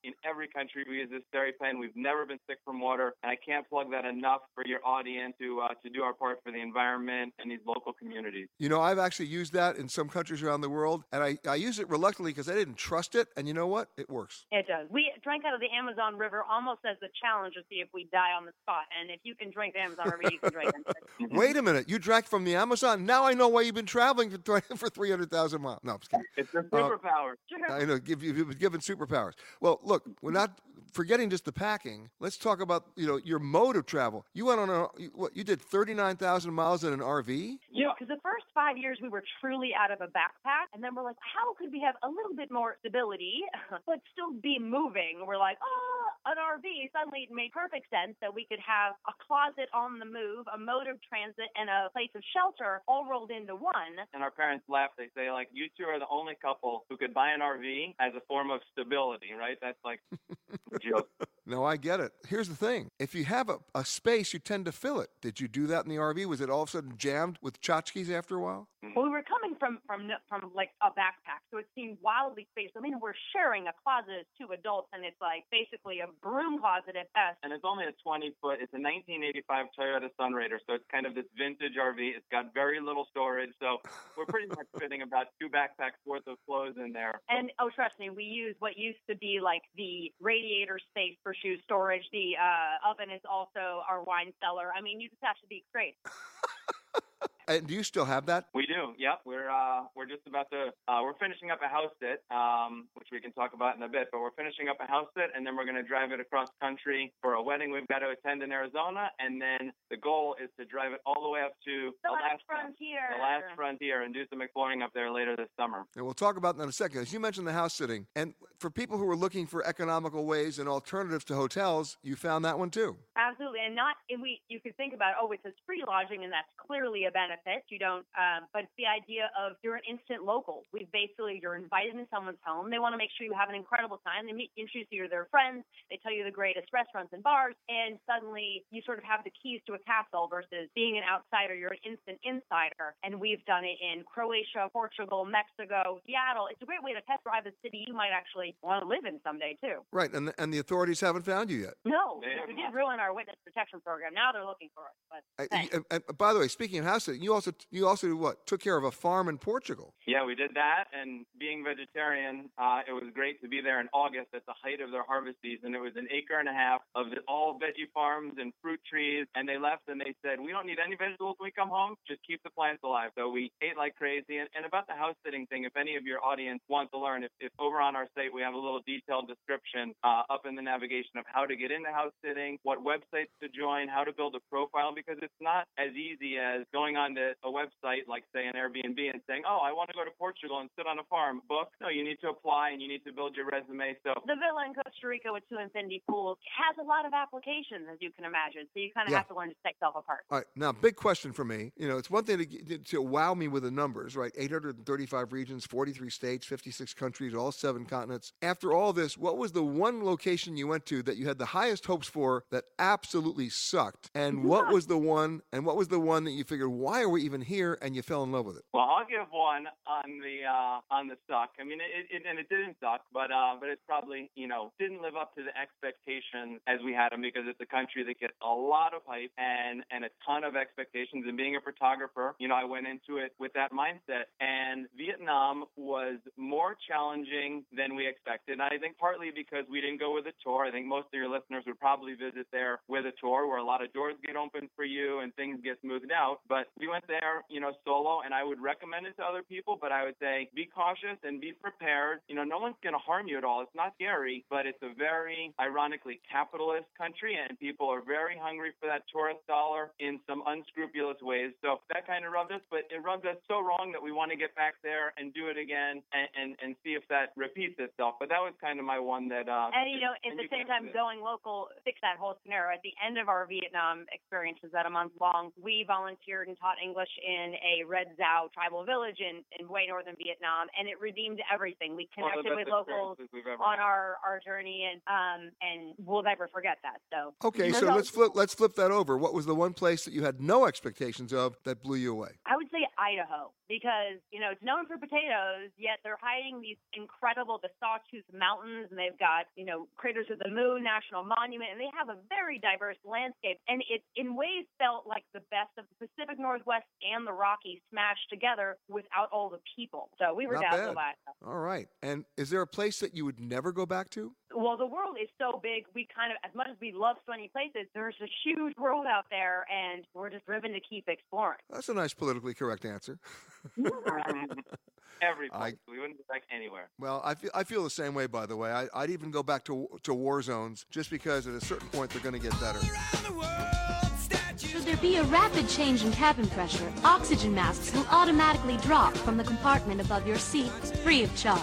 In every country we use this SteriPen. We've never been sick from water, and I can't plug that enough for your audience to do our part for the environment and these local communities. I've actually used that in some countries around the world, and I use it reluctantly because I didn't trust it, and you know what? It works. It does. We drank out of the Amazon River almost as a challenge to see if we die on the spot, and if you can drink the Amazon River, you can drink it. Wait a minute. You drank from the Amazon? Now I know why you've been traveling for 300,000 miles. No, I'm just kidding. It's a superpower. I know. You've been given superpowers. Well, look, we're not forgetting just the packing. Let's talk about, your mode of travel. You went on you did 39,000 miles in an RV? Because the first 5 years we were truly out of a backpack, and then we're like, how could we have a little bit more stability but still be moving? We're like, an RV suddenly made perfect sense that we could have a closet on the move, a mode of transit, and a place of shelter all rolled into one. And our parents laugh. They say, like, you two are the only couple who could buy an RV as a form of stability, right? That's like a joke. No, I get it. Here's the thing. If you have a space, you tend to fill it. Did you do that in the RV? Was it all of a sudden jammed with tchotchkes after a while? Well, we were coming from like a backpack, so it seemed wildly spaced. I mean, we're sharing a closet as 2 adults, and it's like basically a broom closet at best. And it's only a 20-foot. It's a 1985 Toyota Sun Raider, so it's kind of this vintage RV. It's got very little storage, so we're pretty much fitting about 2 backpacks worth of clothes in there. And, oh, trust me, we used what used to be like the radiator space for shoe storage. The oven is also our wine cellar. I mean, you just have to be great. And do you still have that? We do. Yep. We're just about to we're finishing up a house sit, which we can talk about in a bit. But we're finishing up a house sit, and then we're going to drive it across country for a wedding we've got to attend in Arizona, and then the goal is to drive it all the way up to the last frontier, and do some exploring up there later this summer. And we'll talk about that in a second. As you mentioned, the house sitting, and for people who are looking for economical ways and alternatives to hotels, you found that one too. Absolutely, you could think about it says free lodging, and that's clearly a benefit. You don't, but it's the idea of you're an instant local. You're invited in someone's home. They want to make sure you have an incredible time. They introduce you to their friends. They tell you the greatest restaurants and bars, and suddenly you sort of have the keys to a castle versus being an outsider. You're an instant insider, and we've done it in Croatia, Portugal, Mexico, Seattle. It's a great way to test drive a city you might actually want to live in someday too. Right, and the authorities haven't found you yet. No, we did ruin our witness protection program. Now they're looking for us. But by the way, speaking of house sitting, You also took care of a farm in Portugal. Yeah, we did that, and being vegetarian, it was great to be there in August at the height of their harvest season. It was an 1.5 acres of all veggie farms and fruit trees, and they left and they said, we don't need any vegetables when we come home, just keep the plants alive. So we ate like crazy. And about the house sitting thing, if any of your audience wants to learn, if over on our site we have a little detailed description up in the navigation of how to get into house sitting, what websites to join, how to build a profile, because it's not as easy as going on to a website like, say, an Airbnb and saying, oh, I want to go to Portugal and sit on a farm. Book. No, you need to apply and you need to build your resume. So the villa in Costa Rica with 2 infinity pools has a lot of applications, as you can imagine. So you kind of have to learn to set yourself apart. All right. Now, big question for me. It's one thing to wow me with the numbers, right? 835 regions, 43 states, 56 countries, all 7 continents. After all this, what was the one location you went to that you had the highest hopes for that absolutely sucked? And what was the one? And what was the one that you figured, why are we even here? And you fell in love with it. Well, I'll give one on the suck. I mean, it didn't suck, but it's probably didn't live up to the expectations as we had them, because it's a country that gets a lot of hype and a ton of expectations. And being a photographer, I went into it with that mindset. And Vietnam was more challenging than we expected. And I think partly because we didn't go with a tour. I think most of your listeners would probably visit there with a tour where a lot of doors get opened for you and things get smoothed out. But we went there, you know, solo, and I would recommend it to other people, but I would say be cautious and be prepared. You know, no one's going to harm you at all. It's not scary, but it's a very, ironically, capitalist country, and people are very hungry for that tourist dollar in some unscrupulous ways. So that kind of rubbed us, but it rubbed us so wrong that we want to get back there and do it again and see if that repeats itself. But that was kind of my one that... and, you know, at the same time, going local fixed that whole scenario. At the end of our Vietnam experience, was that a month long, we volunteered and taught English in a Red Dao tribal village in way northern Vietnam, and it redeemed everything. We connected with locals on our journey, and we'll never forget that. So okay, so let's flip that over. What was the one place that you had no expectations of that blew you away? I would say Idaho, because, you know, it's known for potatoes, yet they're hiding these incredible, the Sawtooth Mountains, and they've got, you know, Craters of the Moon National Monument, and they have a very diverse landscape, and it in ways felt like the best of the Pacific Northwest and the Rockies smashed together without all the people. So we were down a lot. All right. And is there a place that you would never go back to? Well, the world is so big. We kind of, as much as we love so many places, there's a huge world out there, and we're just driven to keep exploring. That's a nice politically correct answer. Every place. We wouldn't go back anywhere. Well, I feel the same way, by the way. I'd even go back to war zones, just because at a certain point they're going to get better. Should there be a rapid change in cabin pressure, oxygen masks will automatically drop from the compartment above your seat, free of charge.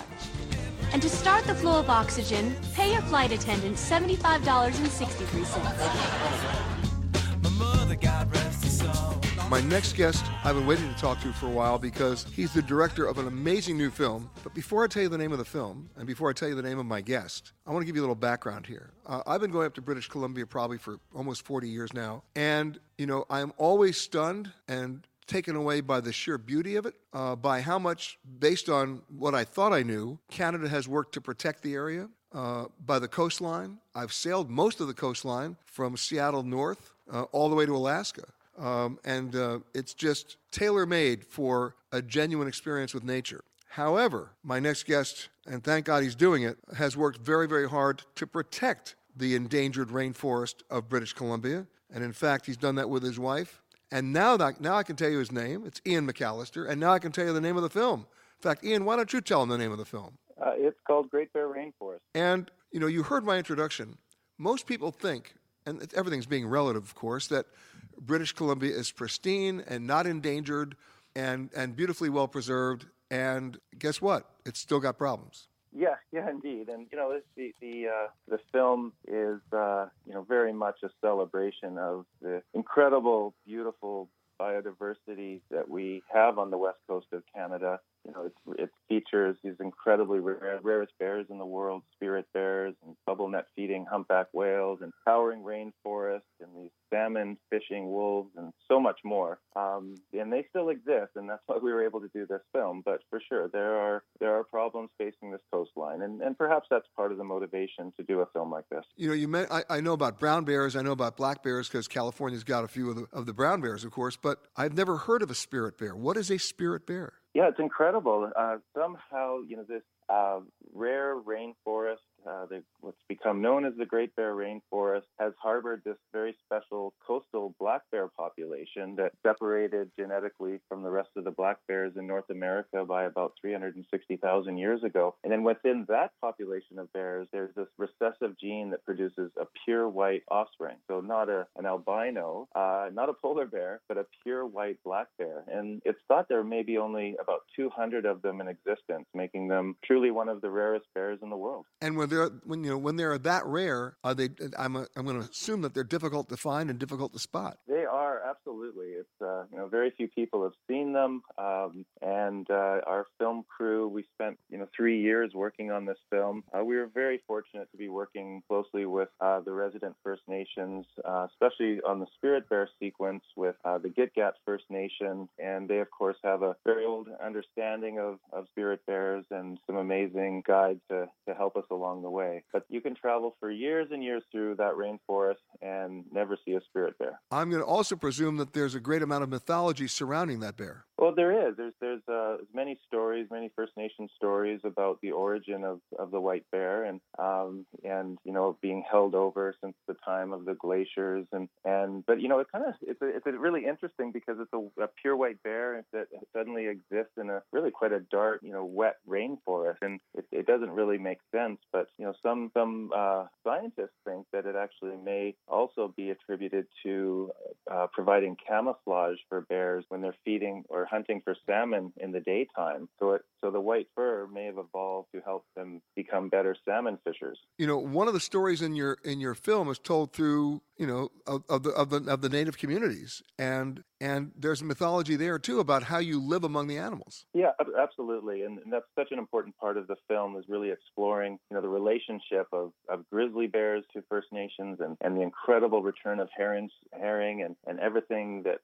And to start the flow of oxygen, pay your flight attendant $75.63. My mother, God rest his soul. My next guest I've been waiting to talk to for a while because he's the director of an amazing new film. But before I tell you the name of the film and before I tell you the name of my guest, I want to give you a little background here. I've been going up to British Columbia probably for almost 40 years now. And, you know, I'm always stunned and taken away by the sheer beauty of it, by how much, based on what I thought I knew, Canada has worked to protect the area, by the coastline. I've sailed most of the coastline from Seattle north all the way to Alaska. And it's just tailor-made for a genuine experience with nature. However, my next guest, and thank God he's doing it, has worked very, very hard to protect the endangered rainforest of British Columbia. And in fact, he's done that with his wife. And now I can tell you his name. It's Ian McAllister. And now I can tell you the name of the film. In fact, Ian, why don't you tell him the name of the film? It's called Great Bear Rainforest. And, you know, you heard my introduction. Most people think, and everything's being relative, of course, that British Columbia is pristine and not endangered and beautifully well preserved. And guess what? It's still got problems. Yeah, indeed. And, you know, the film is, you know, very much a celebration of the incredible, beautiful biodiversity that we have on the west coast of Canada. You know, it features these incredibly rarest bears in the world, spirit bears and bubble net feeding humpback whales and towering rainforests and these salmon fishing wolves and so much more. And they still exist, and that's why we were able to do this film. But for sure, there are problems facing this coastline, and perhaps that's part of the motivation to do a film like this. You know, I know about brown bears, I know about black bears, because California's got a few of the brown bears, of course, but I've never heard of a spirit bear. What is a spirit bear? Yeah, it's incredible. Somehow, you know, this rare rainforest, what's become known as the Great Bear Rainforest, has harbored this very special coastal black bear population that's separated genetically from the rest of the black bears in North America by about 360,000 years ago. And then within that population of bears, there's this recessive gene that produces a pure white offspring. So not an albino, not a polar bear, but a pure white black bear. And it's thought there may be only about 200 of them in existence, making them truly one of the rarest bears in the world. And when they're that rare, are they? I'm going to assume that they're difficult to find and difficult to spot. They are, absolutely. It's you know, very few people have seen them, and our film crew, we spent 3 years working on this film. We were very fortunate to be working closely with the resident First Nations, especially on the Spirit Bear sequence with the Gitgat First Nation, and they of course have a very old understanding of spirit bears and some amazing guides to help us along along the way. But you can travel for years and years through that rainforest and never see a spirit bear. I'm going to also presume that there's a great amount of mythology surrounding that bear. Well, there is. There's many stories, many First Nation stories about the origin of the white bear and you know, being held over since the time of the glaciers and but you know, it's really interesting because it's a pure white bear that suddenly exists in a really quite a dark, you know, wet rainforest, and it doesn't really make sense. But you know, some scientists think that it actually may also be attributed to providing camouflage for bears when they're feeding or hunting for salmon in the daytime. So the white fur may have evolved to help them become better salmon fishers. You know, one of the stories in your film is told through, you know, of the native communities, and there's mythology there too about how you live among the animals. Yeah, absolutely, and that's such an important part of the film, is really exploring, you know, the relationship of grizzly bears to First Nations and the incredible return of herring and everything that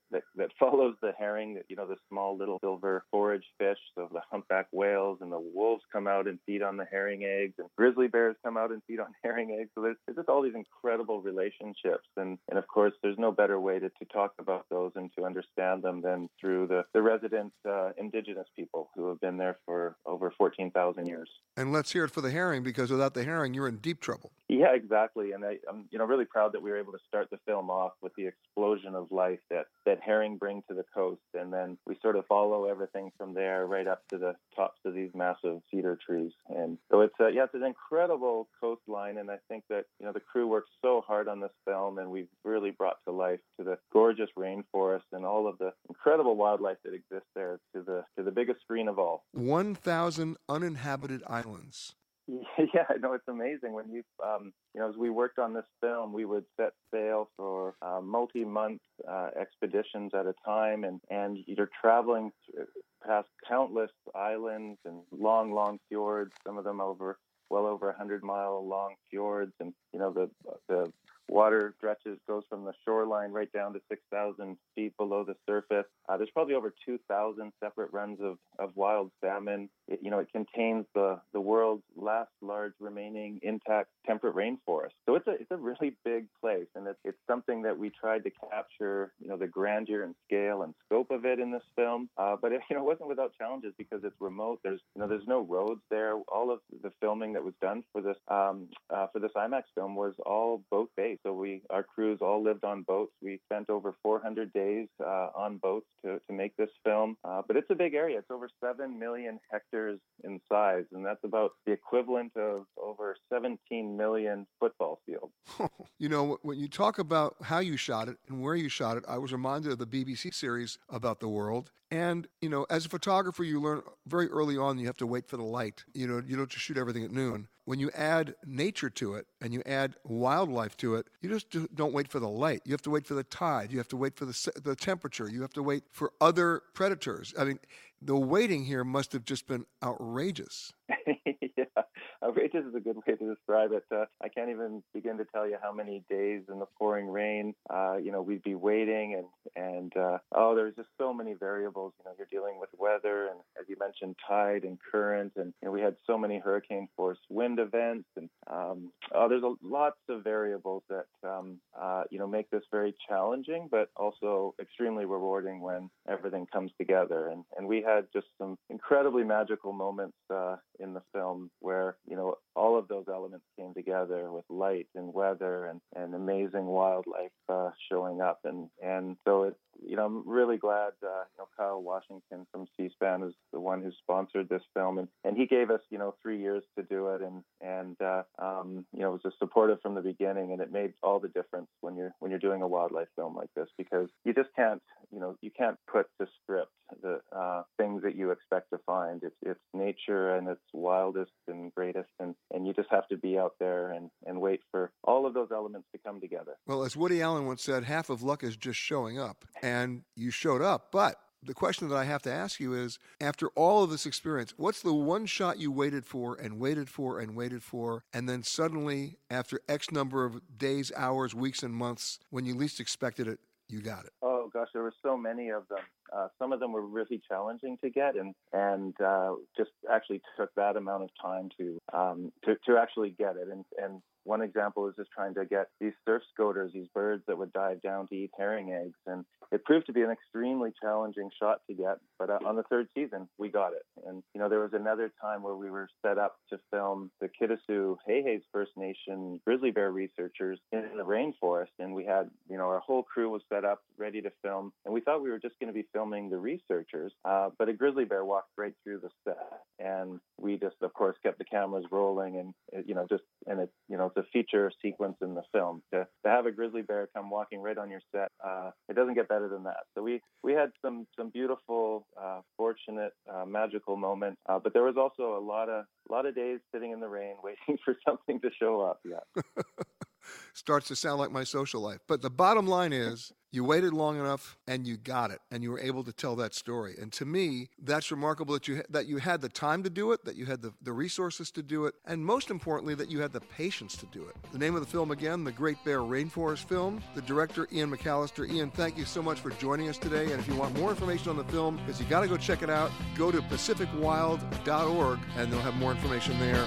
follows the herring, that, you know, the small little silver forage fish, so the humpback whales and the wolves come out and feed on the herring eggs, and grizzly bears come out and feed on herring eggs. So there's just all these incredible relationships, and of course there's no better way to talk about those and to understand them than through the resident indigenous people who have been there for over 14,000 years. And let's hear it for the herring, because without the herring, you're in deep trouble. Yeah, exactly. And I'm you know, really proud that we were able to start the film off with the explosion of life that herring bring to the coast. And then we sort of follow everything from there right up to the tops of these massive cedar trees. And so it's an incredible coastline. And I think that, you know, the crew worked so hard on this film, and we've really brought to life to the gorgeous rainforest and all of the incredible wildlife that exists there to the biggest screen of all. 1,000 uninhabited islands. Yeah, I know, it's amazing. When you, you know, as we worked on this film, we would set sail for multi-month expeditions at a time, and you're traveling past countless islands and long, long fjords. Some of them well over 100-mile long fjords, and you know, the water goes from the shoreline right down to 6,000 feet below the surface. There's probably over 2,000 separate runs of wild salmon. It, you know, it contains the world's last large remaining intact temperate rainforest. So it's a really big place, and it's something that we tried to capture, you know, the grandeur and scale and scope of it in this film. But it, you know, wasn't without challenges, because it's remote. There's, you know, there's no roads there. All of the filming that was done for this IMAX film was all boat based. So our crews all lived on boats. We spent over 400 days on boats to make this film. But it's a big area. It's over 7 million hectares in size, and that's about the equivalent of over 17 million football fields. You know, when you talk about how you shot it and where you shot it, I was reminded of the BBC series about the world. And, you know, as a photographer, you learn very early on you have to wait for the light. You know, you don't just shoot everything at noon. When you add nature to it and you add wildlife to it, you just don't wait for the light. You have to wait for the tide. You have to wait for the temperature. You have to wait for other predators. I mean, the waiting here must have just been outrageous. Yeah, outrageous is a good way to describe it. I can't even begin to tell you how many days in the pouring rain, you know, we'd be waiting, and there's just so many variables. You know, you're dealing with weather, and as you mentioned, tide and current, and you know, we had so many hurricane force wind events, and there's lots of variables that you know, make this very challenging, but also extremely rewarding when everything comes together. And we had just some incredibly magical moments in the film where, you know, all of those elements came together with light and weather and amazing wildlife showing up. And so it's, you know, I'm really glad you know, Kyle Washington from C-SPAN is the one who sponsored this film, and he gave us, you know, 3 years to do it, and you know, it was just supportive from the beginning, and it made all the difference when you're doing a wildlife film like this, because you just can't, you know, you can't put to script the things that you expect to find. It's nature and its wildest and greatest, and you just have to be out there and wait for all of those elements to come together. Well, as Woody Allen once said, half of luck is just showing up. And you showed up. But the question that I have to ask you is, after all of this experience, what's the one shot you waited for and waited for and waited for, and then suddenly, after X number of days, hours, weeks, and months, when you least expected it, you got it? Oh, gosh, there were so many of them. Some of them were really challenging to get, and just actually took that amount of time to actually get it. And one example is just trying to get these surf scoters, these birds that would dive down to eat herring eggs, and it proved to be an extremely challenging shot to get. But on the third season, we got it. And you know, there was another time where we were set up to film the Kittasu Heiheis First Nation grizzly bear researchers in the rainforest, and we had, you know, our whole crew was set up ready to film, and we thought we were just going to be filming the researchers, but a grizzly bear walked right through the set, and we just, of course, kept the cameras rolling, and the feature sequence in the film to have a grizzly bear come walking right on your set. It doesn't get better than that. So we had some beautiful, fortunate, magical moments, but there was also a lot of days sitting in the rain waiting for something to show up. Yeah. Starts to sound like my social life. But the bottom line is you waited long enough and you got it, and you were able to tell that story. And to me, that's remarkable that you had the time to do it, that you had the resources to do it, and most importantly, that you had the patience to do it. The name of the film again, The Great Bear Rainforest Film. The director, Ian McAllister. Ian, thank you so much for joining us today. And if you want more information on the film, because you got to go check it out, go to pacificwild.org, and they'll have more information there.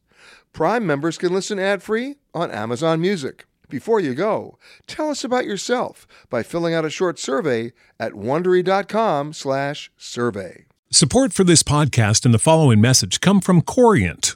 Prime members can listen ad-free on Amazon Music. Before you go, tell us about yourself by filling out a short survey at Wondery.com/survey. Support for this podcast and the following message come from Corient.